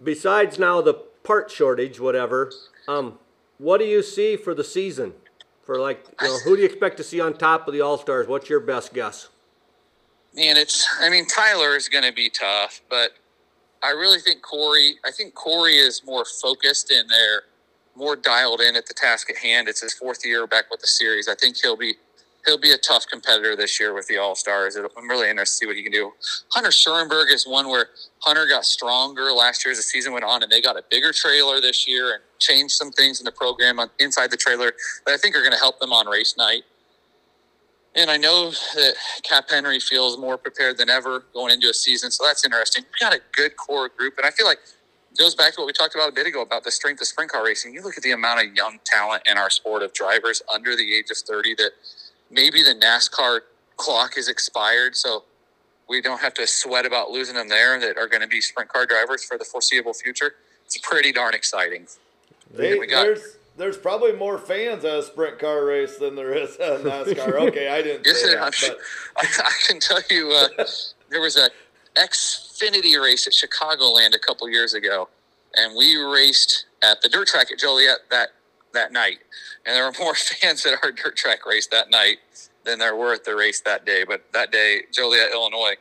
Besides now the part shortage, whatever. Um, what do you see for the season? For like, you know, who do you expect to see on top of the All-Stars? What's your best guess? Man, it's. I mean, Tyler is going to be tough, but I really think Corey. I think Corey is more focused in there, more dialed in at the task at hand. It's his fourth year back with the series. I think he'll be he'll be a tough competitor this year with the All-Stars. I'm really interested to see what he can do. Hunter Schoenberg is one where Hunter got stronger last year as the season went on, and they got a bigger trailer this year and changed some things in the program on, inside the trailer that I think are going to help them on race night. And I know that Cap Henry feels more prepared than ever going into a season, so that's interesting. We've got a good core group, and I feel like it goes back to what we talked about a bit ago about the strength of sprint car racing. You look at the amount of young talent in our sport of drivers under the age of thirty that – maybe the NASCAR clock is expired, so we don't have to sweat about losing them there that are going to be sprint car drivers for the foreseeable future. It's pretty darn exciting. They, we got, there's, there's probably more fans at a sprint car race than there is at NASCAR. Okay, I didn't say that, but. I, I can tell you uh, there was a Xfinity race at Chicagoland a couple years ago, and we raced at the dirt track at Joliet that that night, and there were more fans at our dirt track race that night than there were at the race that day. But that day, Joliet, Illinois,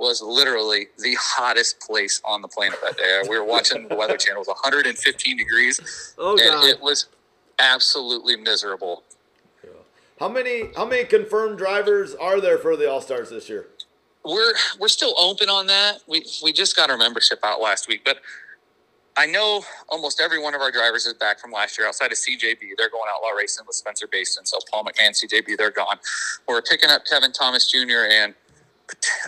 was literally the hottest place on the planet that day. We were watching the Weather Channel. It was one hundred fifteen degrees, oh, and God. It was absolutely miserable. Yeah. How many how many confirmed drivers are there for the All-Stars this year? We're we're still open on that. We we just got our membership out last week, but I know almost every one of our drivers is back from last year outside of C J B. They're going outlaw racing with Spencer Basin. So Paul McMahon, C J B, they're gone. We're picking up Kevin Thomas Junior and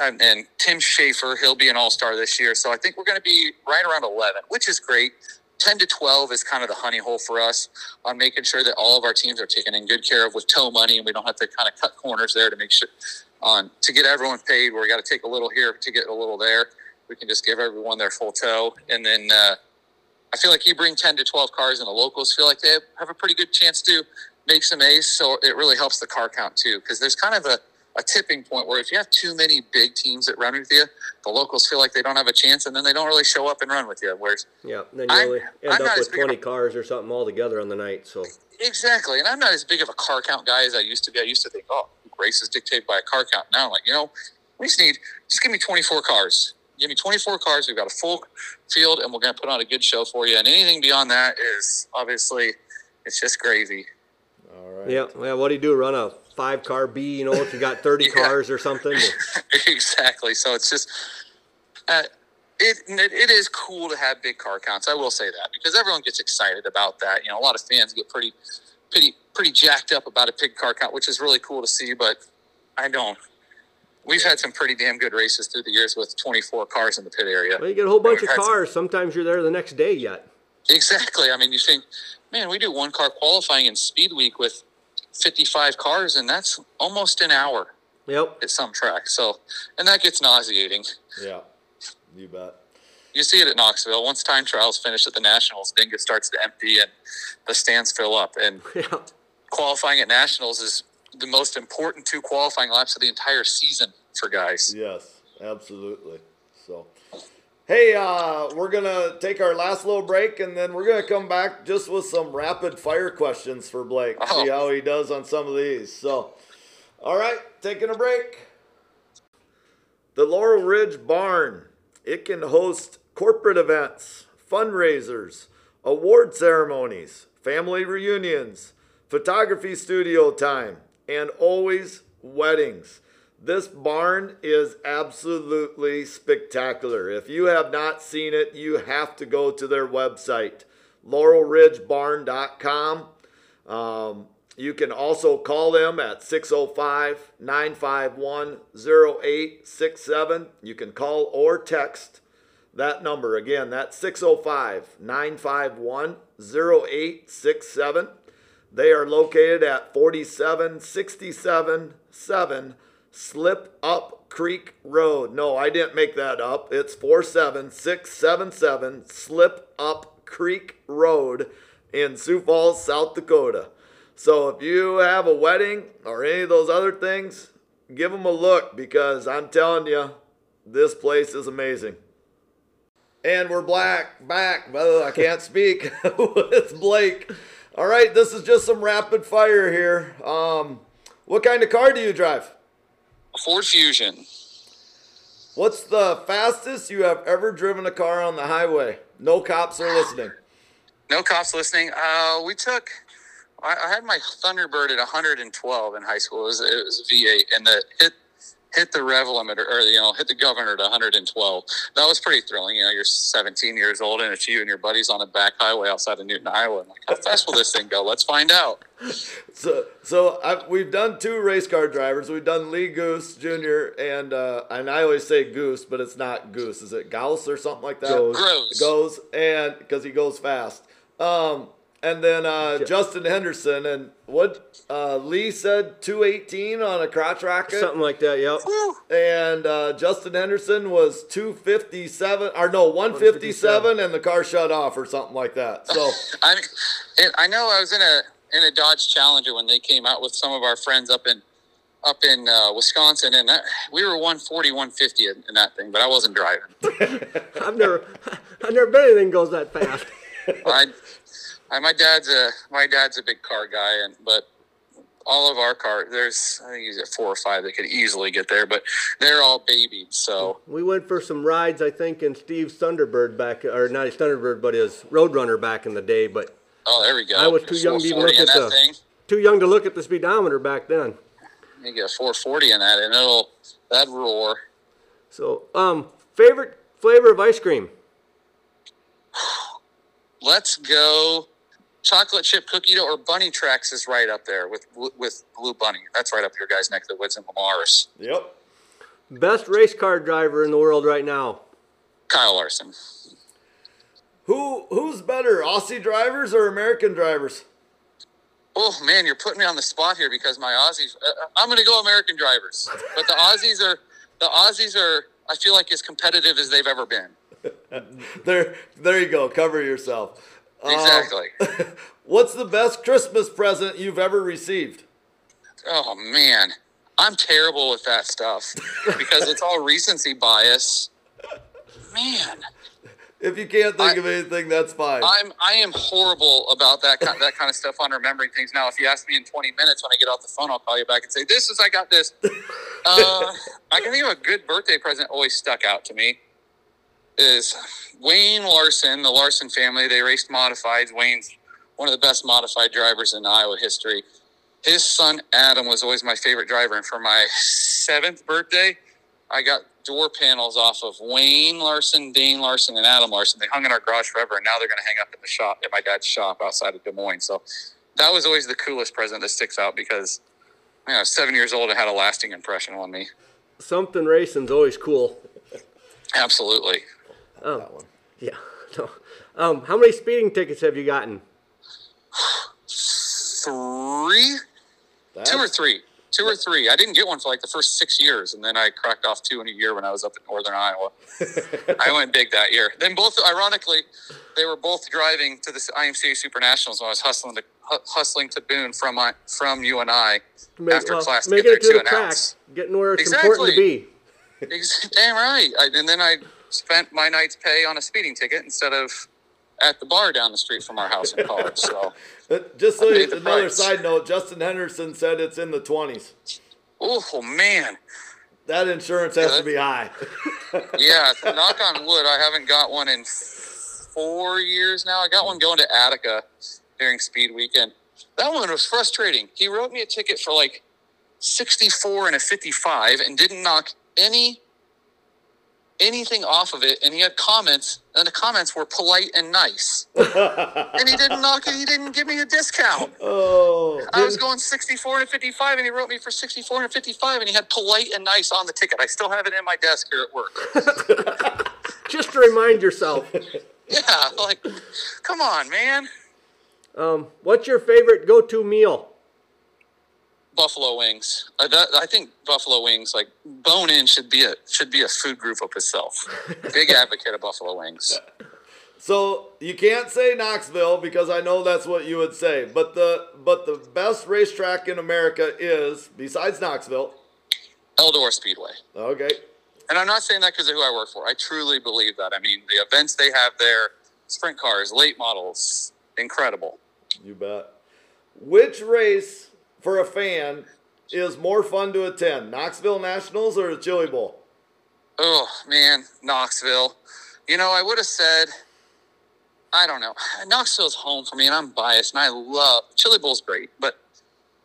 and Tim Schaefer. He'll be an all-star this year. So I think we're going to be right around eleven, which is great. ten to twelve is kind of the honey hole for us on making sure that all of our teams are taken in good care of with tow money, and we don't have to kind of cut corners there to make sure on to get everyone paid. Where we got to take a little here to get a little there. We can just give everyone their full tow, and then uh, – I feel like you bring ten to twelve cars, and the locals feel like they have a pretty good chance to make some A's, so it really helps the car count too, because there's kind of a, a tipping point where if you have too many big teams that run with you, the locals feel like they don't have a chance, and then they don't really show up and run with you. Whereas yeah, then you only really end up with twenty cars or something all together on the night. So exactly, and I'm not as big of a car count guy as I used to be. I used to think, oh, race is dictated by a car count. Now I'm like, you know, we just need, just give me twenty-four cars. Give me twenty-four cars. We've got a full field, and we're going to put on a good show for you. And anything beyond that is obviously it's just gravy. All right. Yeah. Well, what do you do? Run a five-car B? You know, if you got thirty yeah. cars or something. Exactly. So it's just uh, it, it it is cool to have big car counts. I will say that, because everyone gets excited about that. You know, a lot of fans get pretty pretty pretty jacked up about a big car count, which is really cool to see. But I don't. We've had some pretty damn good races through the years with twenty-four cars in the pit area. Well, you get a whole bunch of cars. Some... Sometimes you're there the next day yet. Exactly. I mean, you think, man, we do one car qualifying in Speed Week with fifty-five cars, and that's almost an hour. Yep. At some tracks. So, and that gets nauseating. Yeah. You bet. You see it at Knoxville. Once time trials finish at the Nationals, Dingus starts to empty and the stands fill up. And yeah. Qualifying at Nationals is the most important two qualifying laps of the entire season for guys. Yes, absolutely. So, hey, uh, we're going to take our last little break, and then we're going to come back just with some rapid-fire questions for Blake. Oh. See how he does on some of these. So, all right, taking a break. The Laurel Ridge Barn. It can host corporate events, fundraisers, award ceremonies, family reunions, photography studio time, and always weddings. This barn is absolutely spectacular. If you have not seen it, you have to go to their website, laurel ridge barn dot com. Um, you can also call them at six oh five, nine five one, oh eight six seven. You can call or text that number. Again, that's six oh five, nine five one, oh eight six seven. They are located at forty-seven sixty-seven seven Slip Up Creek Road. No, I didn't make that up. It's four seven six seven seven Slip Up Creek Road in Sioux Falls, South Dakota. So if you have a wedding or any of those other things, give them a look, because I'm telling you, this place is amazing. And we're black, back, well, I can't speak. It's Blake. All right, this is just some rapid fire here. Um, what kind of car do you drive? Ford Fusion. What's the fastest you have ever driven a car on the highway? No cops are listening. No cops listening. Uh, we took... I had my Thunderbird at one hundred twelve in high school. It was, it was a V eight, and the hit hit the rev limit, or you know, hit the governor at one hundred twelve. That was pretty thrilling. You know, you're seventeen years old, and it's you and your buddies on a back highway outside of Newton, Iowa. I'm like, how fast will this thing go? Let's find out. So, so I've, we've done two race car drivers. We've done Lee Goose Junior and uh, and I always say Goose, but it's not Goose. Is it Gauss or something like that? Goes, goes, and because he goes fast. Um, And then uh, yeah. Justin Henderson, and what uh, Lee said, two eighteen on a crotch rocket. Something like that, yep. And uh, Justin Henderson was two fifty-seven, or no, one fifty-seven, one fifty-seven, and the car shut off or something like that. So I mean, it, I know I was in a in a Dodge Challenger when they came out with some of our friends up in up in uh, Wisconsin, and that, we were one forty, one fifty in, in that thing, but I wasn't driving. I've never, I've never been anything goes that fast. I. My dad's a my dad's a big car guy, and but all of our cars, there's I think he's at four or five that could easily get there, but they're all babied. So we went for some rides, I think, in Steve's Thunderbird back, or not his Thunderbird, but his Roadrunner back in the day. But oh, there we go. I was too young to even look at the thing. Too young to look at the speedometer back then. You get a four forty in that, and it'll that roar. So, um, favorite flavor of ice cream? Let's go. Chocolate chip cookie dough or bunny tracks is right up there with with Blue Bunny. That's right up your guys' neck of the woods in Lamaris. Yep. Best race car driver in the world right now? Kyle Larson. Who Who's better, Aussie drivers or American drivers? Oh, man, you're putting me on the spot here because my Aussies uh, – I'm going to go American drivers. But the Aussies are – the Aussies are, I feel like, as competitive as they've ever been. there, there you go. Cover yourself. Exactly. Uh, what's the best Christmas present you've ever received? Oh, man. I'm terrible with that stuff because it's all recency bias. Man. If you can't think I, of anything, that's fine. I'm, I am horrible about that kind, that kind of stuff on remembering things. Now, if you ask me in twenty minutes when I get off the phone, I'll call you back and say, this is, I got this. uh, I can think of a good birthday present always stuck out to me. Is Wayne Larson, the Larson family. They raced modifieds. Wayne's one of the best modified drivers in Iowa history. His son, Adam, was always my favorite driver. And for my seventh birthday, I got door panels off of Wayne Larson, Dane Larson, and Adam Larson. They hung in our garage forever, and now they're going to hang up in the shop, at my dad's shop outside of Des Moines. So that was always the coolest present that sticks out because, you know, I was seven years old and had a lasting impression on me. Something racing's always cool. Absolutely. Um, that one. Yeah. No. Um, how many speeding tickets have you gotten? Three? That's... Two or three. Two or three. I didn't get one for like the first six years, and then I cracked off two in a year when I was up in northern Iowa. I went big that year. Then both, ironically, they were both driving to the I M C A Super Nationals when I was hustling to hustling to Boone from my, from U N I make, after well, class to get there to an ounce. Getting where it's exactly. important to be. Damn right. I, and then I spent my night's pay on a speeding ticket instead of at the bar down the street from our house in college. So just so you, another price. Side note, Justin Henderson said it's in the twenties. Oh man, that insurance has yeah, to be high. Yeah, knock on wood. I haven't got one in four years now. I got one going to Attica during Speed Weekend. That one was frustrating. He wrote me a ticket for like sixty-four and a fifty-five, and didn't knock any. anything off of it, and he had comments, and the comments were polite and nice. And he didn't knock it, he didn't give me a discount. Oh, I was going sixty-four and fifty-five, and he wrote me for sixty-four and fifty-five, and he had polite and nice on the ticket. I still have it in my desk here at work. Just to remind yourself. Yeah, like, come on, man. Um, what's your favorite go-to meal? Buffalo wings. I, that, I think buffalo wings, like bone in, should be a should be a food group of itself. Big advocate of buffalo wings. So you can't say Knoxville because I know that's what you would say. But the but the best racetrack in America is, besides Knoxville, Eldora Speedway. Okay. And I'm not saying that because of who I work for. I truly believe that. I mean, the events they have there, sprint cars, late models, incredible. You bet. Which race for a fan is more fun to attend, Knoxville Nationals or the Chili Bowl? Oh, man, Knoxville. You know, I would have said, I don't know. Knoxville's home for me, and I'm biased, and I love – Chili Bowl's great, but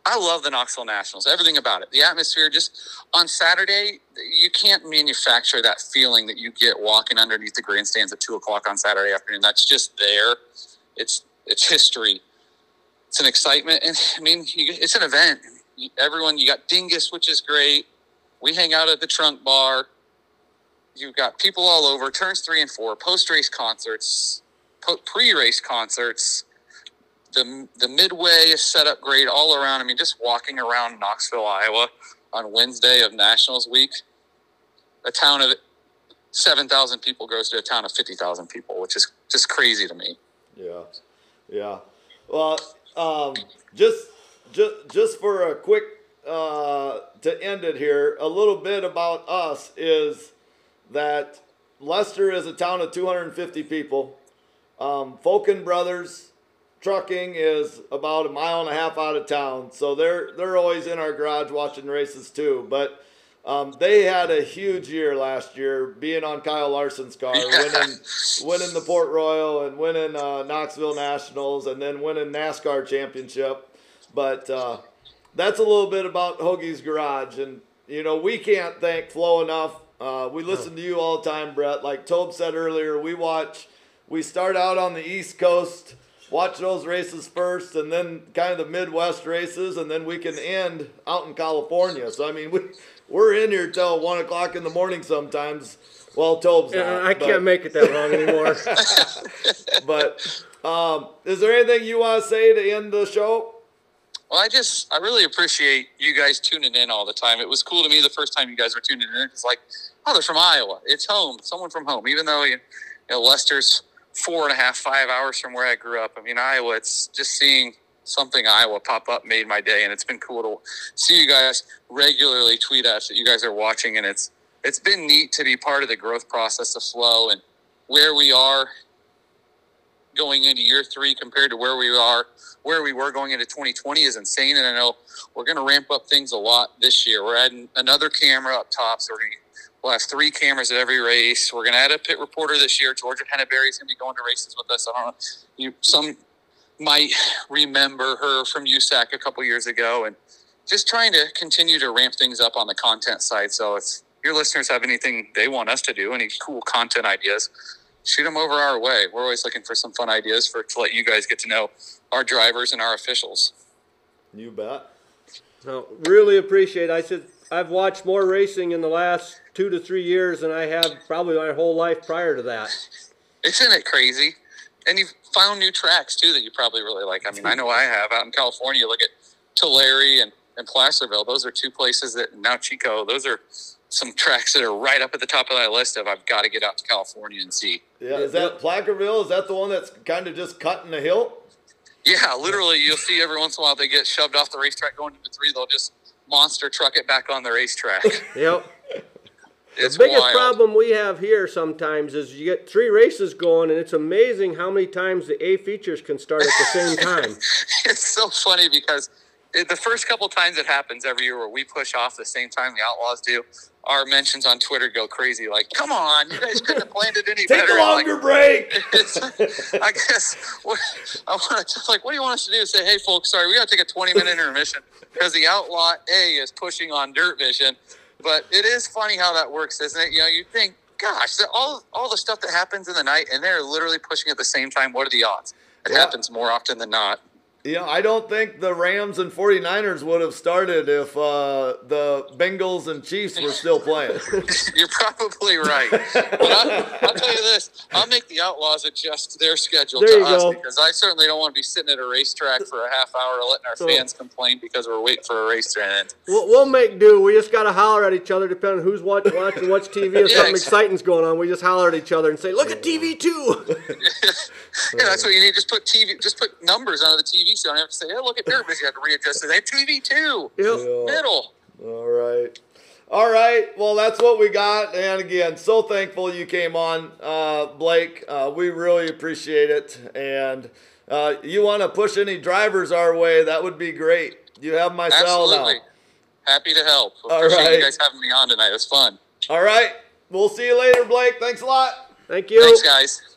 I love the Knoxville Nationals, everything about it. The atmosphere, just on Saturday, you can't manufacture that feeling that you get walking underneath the grandstands at two o'clock on Saturday afternoon. That's just there. It's it's history. It's an excitement, and I mean, it's an event. Everyone, you got Dingus, which is great. We hang out at the Trunk Bar. You've got people all over, turns three and four, post-race concerts, pre-race concerts. The, the Midway is set up great all around. I mean, just walking around Knoxville, Iowa on Wednesday of Nationals Week, a town of seven thousand people goes to a town of fifty thousand people, which is just crazy to me. Yeah, yeah. Well, Um, just, just, just for a quick, uh, to end it here, a little bit about us is that Lester is a town of two hundred fifty people. Um, Folken Brothers Trucking is about a mile and a half out of town. So they're, they're always in our garage watching races too, but, um, they had a huge year last year being on Kyle Larson's car, yeah. winning, winning the Port Royal and winning uh, Knoxville Nationals and then winning NASCAR championship. But uh, that's a little bit about Hoagie's Garage. And, you know, we can't thank Flo enough. Uh, we listen to you all the time, Brett. Like Tobe said earlier, we watch, we start out on the East Coast, watch those races first, and then kind of the Midwest races, and then we can end out in California. So, I mean, we... We're in here till one o'clock in the morning sometimes. Well, Tobe's not. Yeah, I but. can't make it that long anymore. But um, is there anything you want to say to end the show? Well, I just, I really appreciate you guys tuning in all the time. It was cool to me the first time you guys were tuning in. It's like, oh, they're from Iowa. It's home. Someone from home. Even though, you know, Lester's four and a half, five hours from where I grew up. I mean, Iowa, it's just seeing something Iowa pop up made my day, and it's been cool to see you guys regularly tweet us that you guys are watching, and it's it's been neat to be part of the growth process of Flow and where we are going into year three compared to where we are where we were going into twenty twenty is insane. And I know we're going to ramp up things a lot this year. We're adding another camera up top, so we're going to we'll have three cameras at every race. We're going to add a pit reporter this year. Georgia Henneberry is going to be going to races with us. I don't know you some. might remember her from U S A C a couple years ago, and just trying to continue to ramp things up on the content side. So it's your listeners have anything they want us to do, any cool content ideas, shoot them over our way. We're always looking for some fun ideas for to let you guys get to know our drivers and our officials. You bet. So really appreciate it. I said I've watched more racing in the last two to three years than I have probably my whole life prior to that. Isn't it crazy? And you've found new tracks, too, that you probably really like. I mean, I know I have. Out in California, look at Tulare and, and Placerville. Those are two places that, and now Chico, those are some tracks that are right up at the top of that list of I've got to get out to California and see. Yeah, is that Placerville? Is that the one that's kind of just cut in the hill? Yeah, literally, you'll see every once in a while they get shoved off the racetrack going into three. They'll just monster truck it back on the racetrack. Yep. It's the biggest wild. problem we have here sometimes is you get three races going, and it's amazing how many times the A features can start at the same time. It's so funny because it, the first couple times it happens every year where we push off the same time the Outlaws do, our mentions on Twitter go crazy. Like, come on, you guys couldn't have planned it any Take better. Take a longer like, break. I guess what, I want to just like, what do you want us to do? Say, hey, folks, sorry, we got to take a twenty minute intermission because the Outlaw A is pushing on Dirt Vision. But it is funny how that works, isn't it? You know, you think, gosh, all all the stuff that happens in the night, and they're literally pushing at the same time. What are the odds? It yeah. happens more often than not. Yeah, I don't think the Rams and 49ers would have started if uh, the Bengals and Chiefs were still playing. You're probably right. But I, I'll tell you this. I'll make the Outlaws adjust their schedule there to us go. because I certainly don't want to be sitting at a racetrack for a half hour letting our so, fans complain because we're waiting for a race to end. We'll, we'll make do. We just got to holler at each other depending on who's watching, watching what's T V. If yeah, something exactly. exciting's going on, we just holler at each other and say, look at T V too. Yeah, that's what you need. Just put T V. Just put numbers on the T V. So I don't have to say, oh, look at Dirt Vision. You have to readjust it. They have T V too. Yep. Middle. All right. All right. Well, that's what we got. And again, so thankful you came on, uh, Blake. Uh, we really appreciate it. And uh, you want to push any drivers our way, that would be great. You have my cell now. Absolutely. Happy to help. All appreciate right. you guys having me on tonight. It was fun. All right. We'll see you later, Blake. Thanks a lot. Thank you. Thanks, guys.